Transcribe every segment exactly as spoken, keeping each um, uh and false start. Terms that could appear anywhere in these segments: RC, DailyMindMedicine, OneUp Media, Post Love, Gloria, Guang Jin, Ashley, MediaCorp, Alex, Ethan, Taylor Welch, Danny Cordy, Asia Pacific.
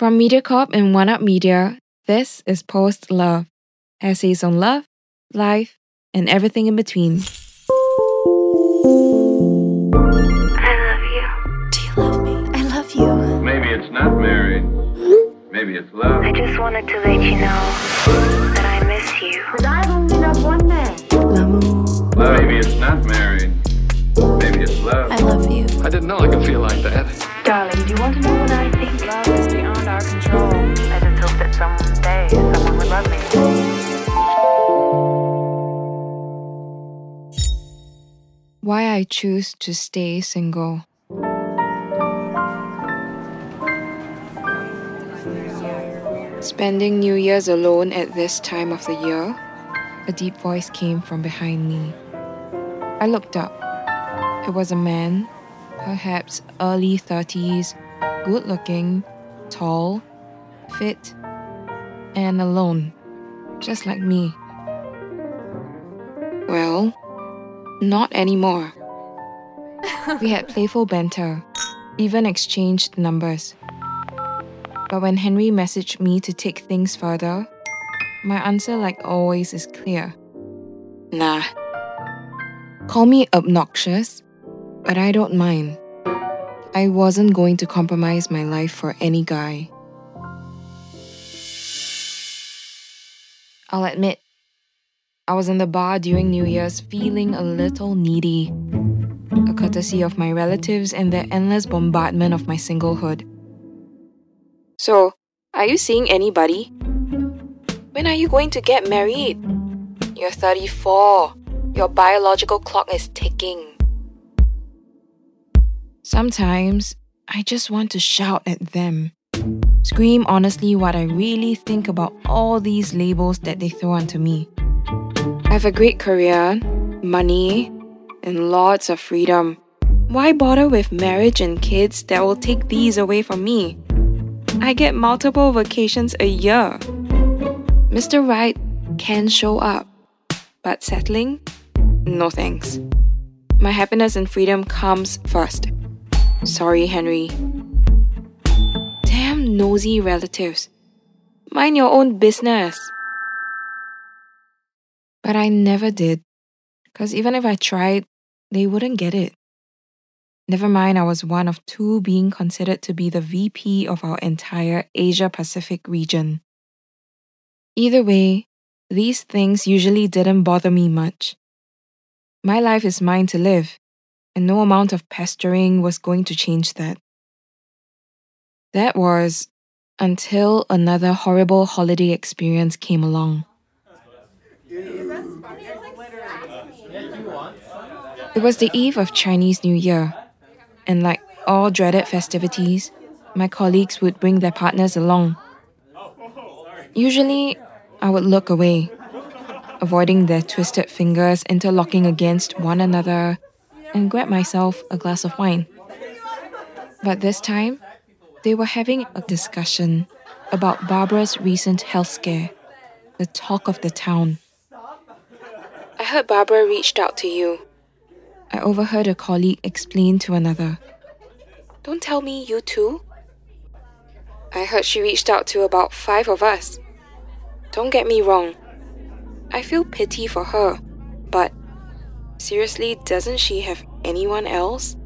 From MediaCorp and OneUp Media, this is Post Love. Essays on love, life, and everything in between. I love you. Do you love me? I love you. Maybe it's not married. Maybe it's love. I just wanted to let you know that I miss you. But I've only loved one man. L'amour. Well, maybe it's not married. Maybe it's love. I love you. I didn't know I could feel like that. Darling, do you want to know what I think? Love is beyond our control. I just hope that someday someone would love me. Why I choose to stay single. Spending New Year's alone at this time of the year, a deep voice came from behind me. I looked up. It was a man, perhaps early thirties, good-looking, tall, fit, and alone, just like me. Well, not anymore. We had playful banter, even exchanged numbers. But when Henry messaged me to take things further, my answer, like always, is clear. Nah. Call me obnoxious, but I don't mind. I wasn't going to compromise my life for any guy. I'll admit, I was in the bar during New Year's feeling a little needy, a courtesy of my relatives and their endless bombardment of my singlehood. So, are you seeing anybody? When are you going to get married? You're thirty-four. Your biological clock is ticking. Sometimes, I just want to shout at them. Scream honestly what I really think about all these labels that they throw onto me. I have a great career, money, and lots of freedom. Why bother with marriage and kids that will take these away from me? I get multiple vacations a year. Mister Right can show up, but settling? No thanks. My happiness and freedom comes first. Sorry, Henry. Damn nosy relatives. Mind your own business. But I never did. Because even if I tried, they wouldn't get it. Never mind, I was one of two being considered to be the V P of our entire Asia Pacific region. Either way, these things usually didn't bother me much. My life is mine to live, and no amount of pestering was going to change that. That was until another horrible holiday experience came along. It was the eve of Chinese New Year, and like all dreaded festivities, my colleagues would bring their partners along. Usually, I would look away, avoiding their twisted fingers interlocking against one another, and grab myself a glass of wine. But this time, they were having a discussion about Barbara's recent health scare, the talk of the town. I heard Barbara reached out to you. I overheard a colleague explain to another. Don't tell me you too. I heard she reached out to about five of us. Don't get me wrong. I feel pity for her, but seriously, doesn't she have anyone else?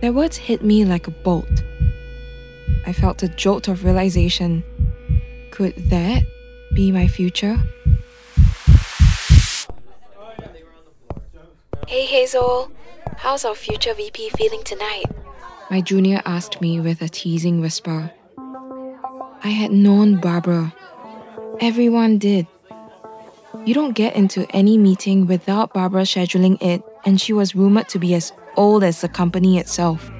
Their words hit me like a bolt. I felt a jolt of realization. Could that be my future? Hey Hazel, how's our future V P feeling tonight? My junior asked me with a teasing whisper. I had known Barbara. Everyone did. You don't get into any meeting without Barbara scheduling it, and she was rumoured to be as old as the company itself.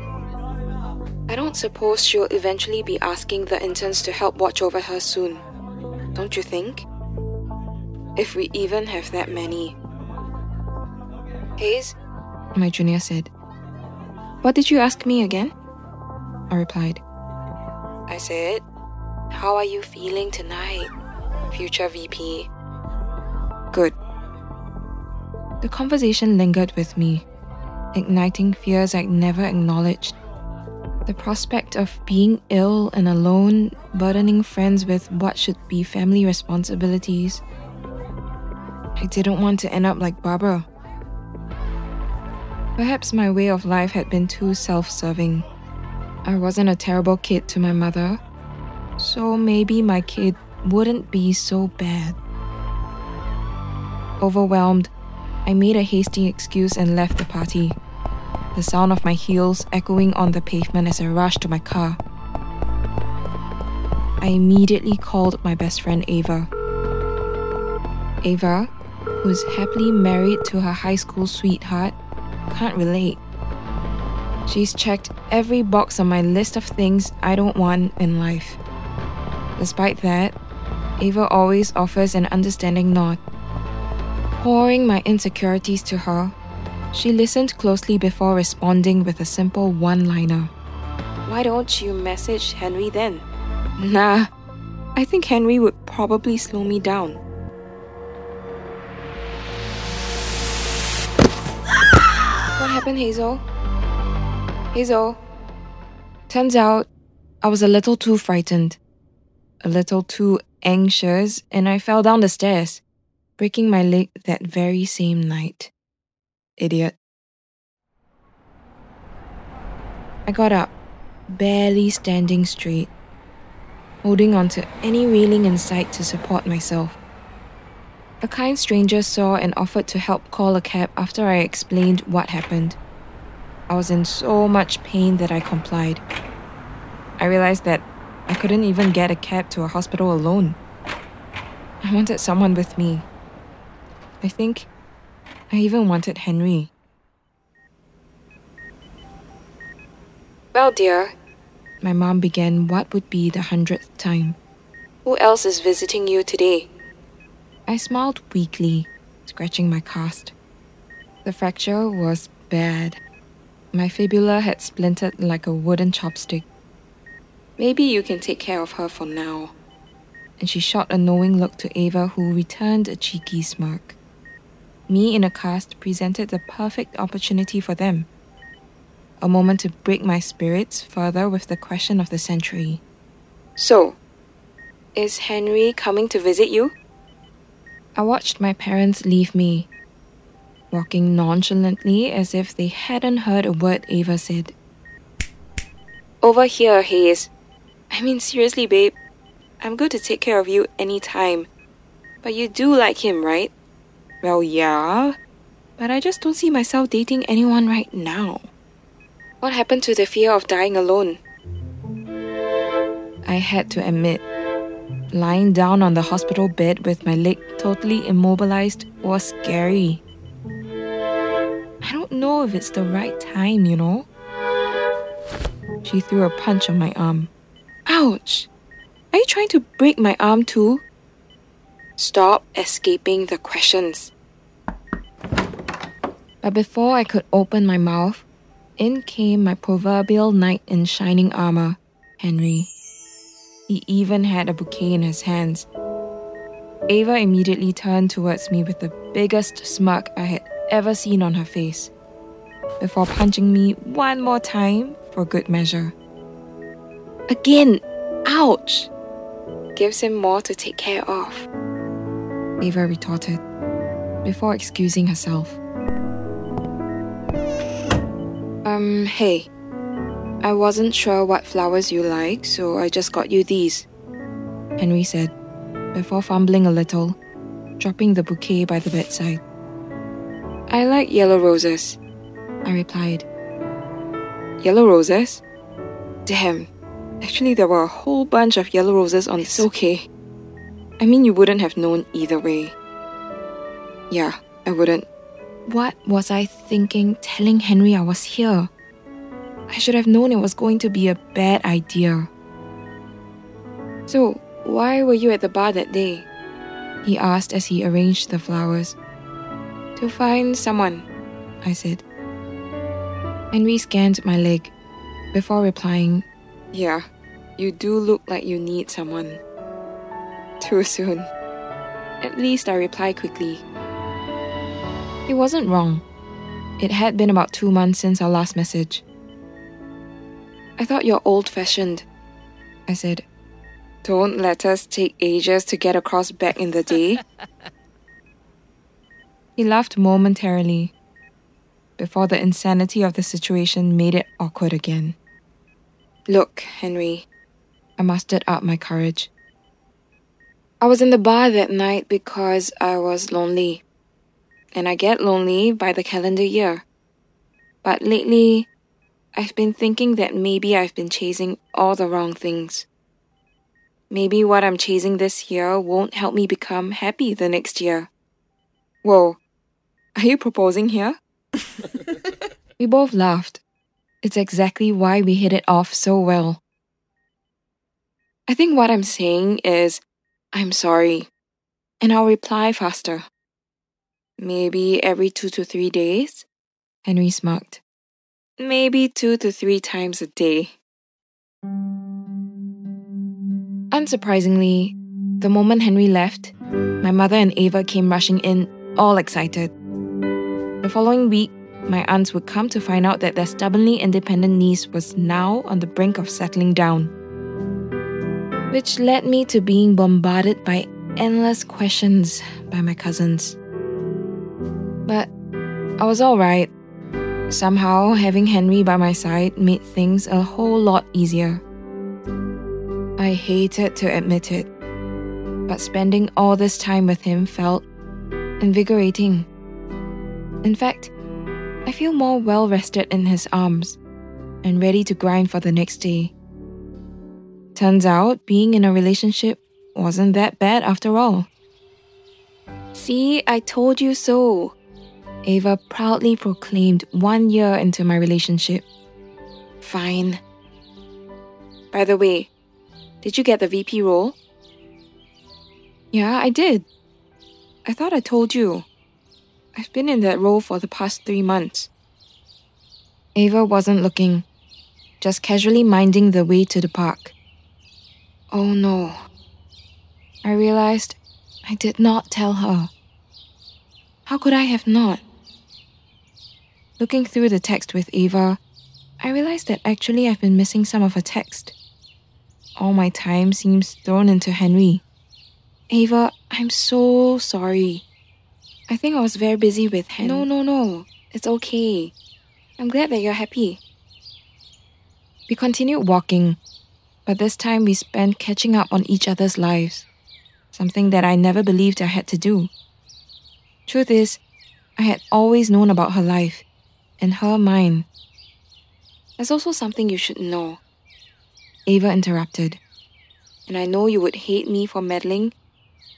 I don't suppose she'll eventually be asking the interns to help watch over her soon, don't you think? If we even have that many. Hayes, my junior said. What did you ask me again? I replied. I said, how are you feeling tonight, future V P? Good. The conversation lingered with me, igniting fears I'd never acknowledged. The prospect of being ill and alone, burdening friends with what should be family responsibilities. I didn't want to end up like Barbara. Perhaps my way of life had been too self-serving. I wasn't a terrible kid to my mother, so maybe my kid wouldn't be so bad. Overwhelmed, I made a hasty excuse and left the party, the sound of my heels echoing on the pavement as I rushed to my car. I immediately called my best friend Ava. Ava, who is happily married to her high school sweetheart, can't relate. She's checked every box on my list of things I don't want in life. Despite that, Ava always offers an understanding nod. Pouring my insecurities to her, she listened closely before responding with a simple one-liner. Why don't you message Henry then? Nah, I think Henry would probably slow me down. What happened, Hazel? Hazel? Turns out, I was a little too frightened, a little too anxious, and I fell down the stairs, breaking my leg that very same night. Idiot. I got up, barely standing straight, holding onto any railing in sight to support myself. A kind stranger saw and offered to help call a cab after I explained what happened. I was in so much pain that I complied. I realized that I couldn't even get a cab to a hospital alone. I wanted someone with me. I think I even wanted Henry. Well, dear, my mom began what would be the hundredth time. Who else is visiting you today? I smiled weakly, scratching my cast. The fracture was bad. My fibula had splintered like a wooden chopstick. Maybe you can take care of her for now. And she shot a knowing look to Ava, who returned a cheeky smirk. Me in a cast presented the perfect opportunity for them. A moment to break my spirits further with the question of the century. So, is Henry coming to visit you? I watched my parents leave me, walking nonchalantly as if they hadn't heard a word Ava said. Over here, Hayes. I mean, seriously, babe. I'm good to take care of you anytime. But you do like him, right? Well, yeah, but I just don't see myself dating anyone right now. What happened to the fear of dying alone? I had to admit, lying down on the hospital bed with my leg totally immobilized was scary. I don't know if it's the right time, you know? She threw a punch on my arm. Ouch! Are you trying to break my arm too? Stop escaping the questions. But before I could open my mouth, in came my proverbial knight in shining armor, Henry. He even had a bouquet in his hands. Ava immediately turned towards me with the biggest smirk I had ever seen on her face, before punching me one more time for good measure. Again! Ouch! Gives him more to take care of. Ava retorted, before excusing herself. Um, hey. I wasn't sure what flowers you like, so I just got you these, Henry said, before fumbling a little, dropping the bouquet by the bedside. I like yellow roses, I replied. Yellow roses? Damn. Actually, there were a whole bunch of yellow roses on this. It's okay. I mean, you wouldn't have known either way. Yeah, I wouldn't. What was I thinking, telling Henry I was here? I should have known it was going to be a bad idea. So, why were you at the bar that day? He asked as he arranged the flowers. To find someone, I said. Henry scanned my leg before replying, yeah, you do look like you need someone. Too soon. At least I replied quickly. He wasn't wrong. It had been about two months since our last message. I thought you're old-fashioned, I said. Don't let us take ages to get across back in the day. He laughed momentarily, before the insanity of the situation made it awkward again. Look, Henry, I mustered up my courage. I was in the bar that night because I was lonely. And I get lonely by the calendar year. But lately, I've been thinking that maybe I've been chasing all the wrong things. Maybe what I'm chasing this year won't help me become happy the next year. Whoa, are you proposing here? We both laughed. It's exactly why we hit it off so well. I think what I'm saying is, I'm sorry, and I'll reply faster. Maybe every two to three days? Henry smirked. Maybe two to three times a day. Unsurprisingly, the moment Henry left, my mother and Ava came rushing in, all excited. The following week, my aunts would come to find out that their stubbornly independent niece was now on the brink of settling down. Which led me to being bombarded by endless questions by my cousins. But I was alright. Somehow, having Henry by my side made things a whole lot easier. I hated to admit it, but spending all this time with him felt invigorating. In fact, I feel more well-rested in his arms and ready to grind for the next day. Turns out, being in a relationship wasn't that bad after all. See, I told you so. Ava proudly proclaimed one year into my relationship. Fine. By the way, did you get the V P role? Yeah, I did. I thought I told you. I've been in that role for the past three months. Ava wasn't looking, just casually minding the way to the park. Oh no. I realized I did not tell her. How could I have not? Looking through the text with Ava, I realized that actually I've been missing some of her text. All my time seems thrown into Henry. Ava, I'm so sorry. I think I was very busy with Henry. No, no, no. It's okay. I'm glad that you're happy. We continued walking, but this time we spent catching up on each other's lives, something that I never believed I had to do. Truth is, I had always known about her life, and her mine. There's also something you should know, Ava interrupted. And I know you would hate me for meddling,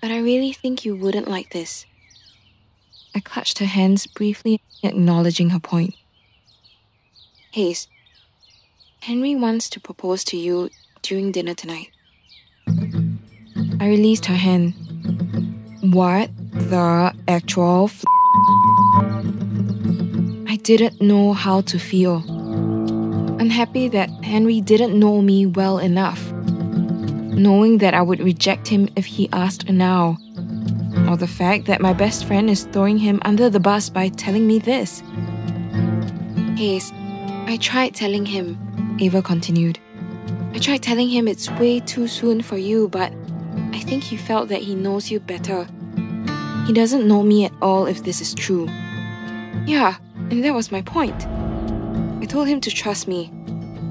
but I really think you wouldn't like this. I clutched her hands, briefly acknowledging her point. Hayes, Henry wants to propose to you during dinner tonight. I released her hand. What? The actual f- I didn't know how to feel. Unhappy that Henry didn't know me well enough. Knowing that I would reject him if he asked now. Or the fact that my best friend is throwing him under the bus by telling me this. Hayes, I tried telling him, Ava continued. I tried telling him it's way too soon for you, but I think he felt that he knows you better. He doesn't know me at all if this is true. Yeah, and that was my point. I told him to trust me,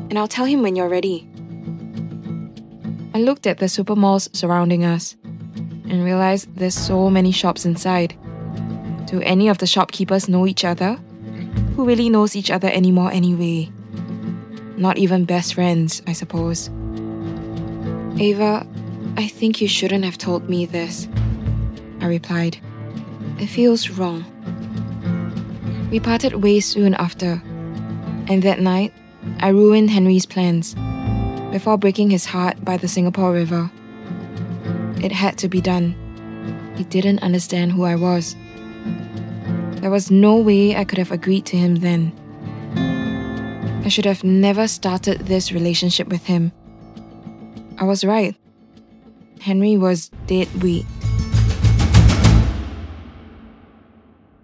and I'll tell him when you're ready. I looked at the supermalls surrounding us and realized there's so many shops inside. Do any of the shopkeepers know each other? Who really knows each other anymore anyway? Not even best friends, I suppose. Ava, I think you shouldn't have told me this, I replied. It feels wrong. We parted ways soon after, and that night, I ruined Henry's plans, before breaking his heart by the Singapore River. It had to be done. He didn't understand who I was. There was no way I could have agreed to him then. I should have never started this relationship with him. I was right. Henry was dead weak.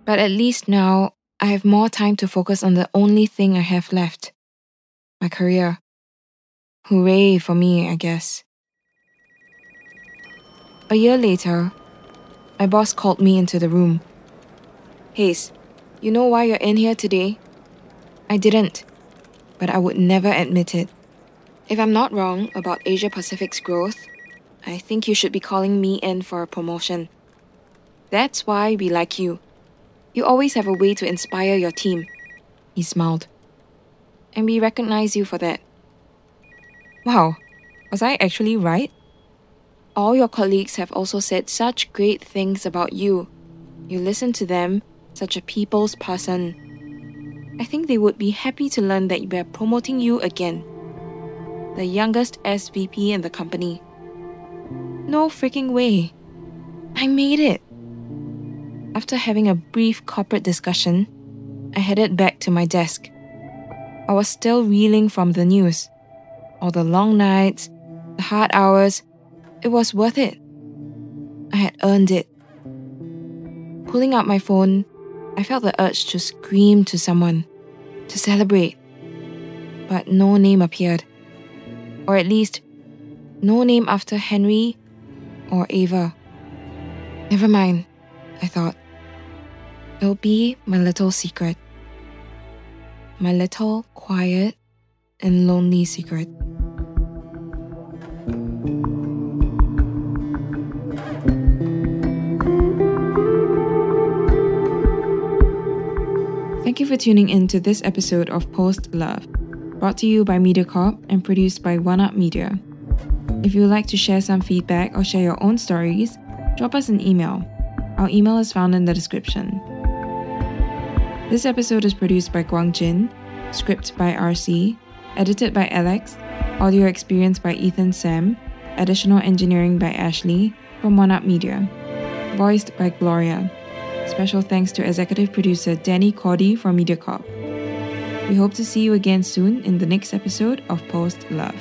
But at least now, I have more time to focus on the only thing I have left. My career. Hooray for me, I guess. A year later, my boss called me into the room. Hayes, you know why you're in here today? I didn't, but I would never admit it. If I'm not wrong about Asia Pacific's growth, I think you should be calling me in for a promotion. That's why we like you. You always have a way to inspire your team. He smiled. And we recognize you for that. Wow, was I actually right? All your colleagues have also said such great things about you. You listen to them, such a people's person. I think they would be happy to learn that we're promoting you again. The youngest S V P in the company. No freaking way. I made it. After having a brief corporate discussion, I headed back to my desk. I was still reeling from the news. All the long nights, the hard hours, it was worth it. I had earned it. Pulling out my phone, I felt the urge to scream to someone, to celebrate. But no name appeared. Or at least, no name after Henry or Ava. Never mind, I thought. It'll be my little secret. My little, quiet, and lonely secret. Thank you for tuning in to this episode of Post Love, brought to you by MediaCorp and produced by OneUp Media. If you would like to share some feedback or share your own stories, drop us an email. Our email is found in the description. This episode is produced by Guang Jin, script by R C, edited by Alex, audio experience by Ethan Sam, additional engineering by Ashley from OneUp Media, voiced by Gloria. Special thanks to executive producer Danny Cordy from MediaCorp. We hope to see you again soon in the next episode of Post Love.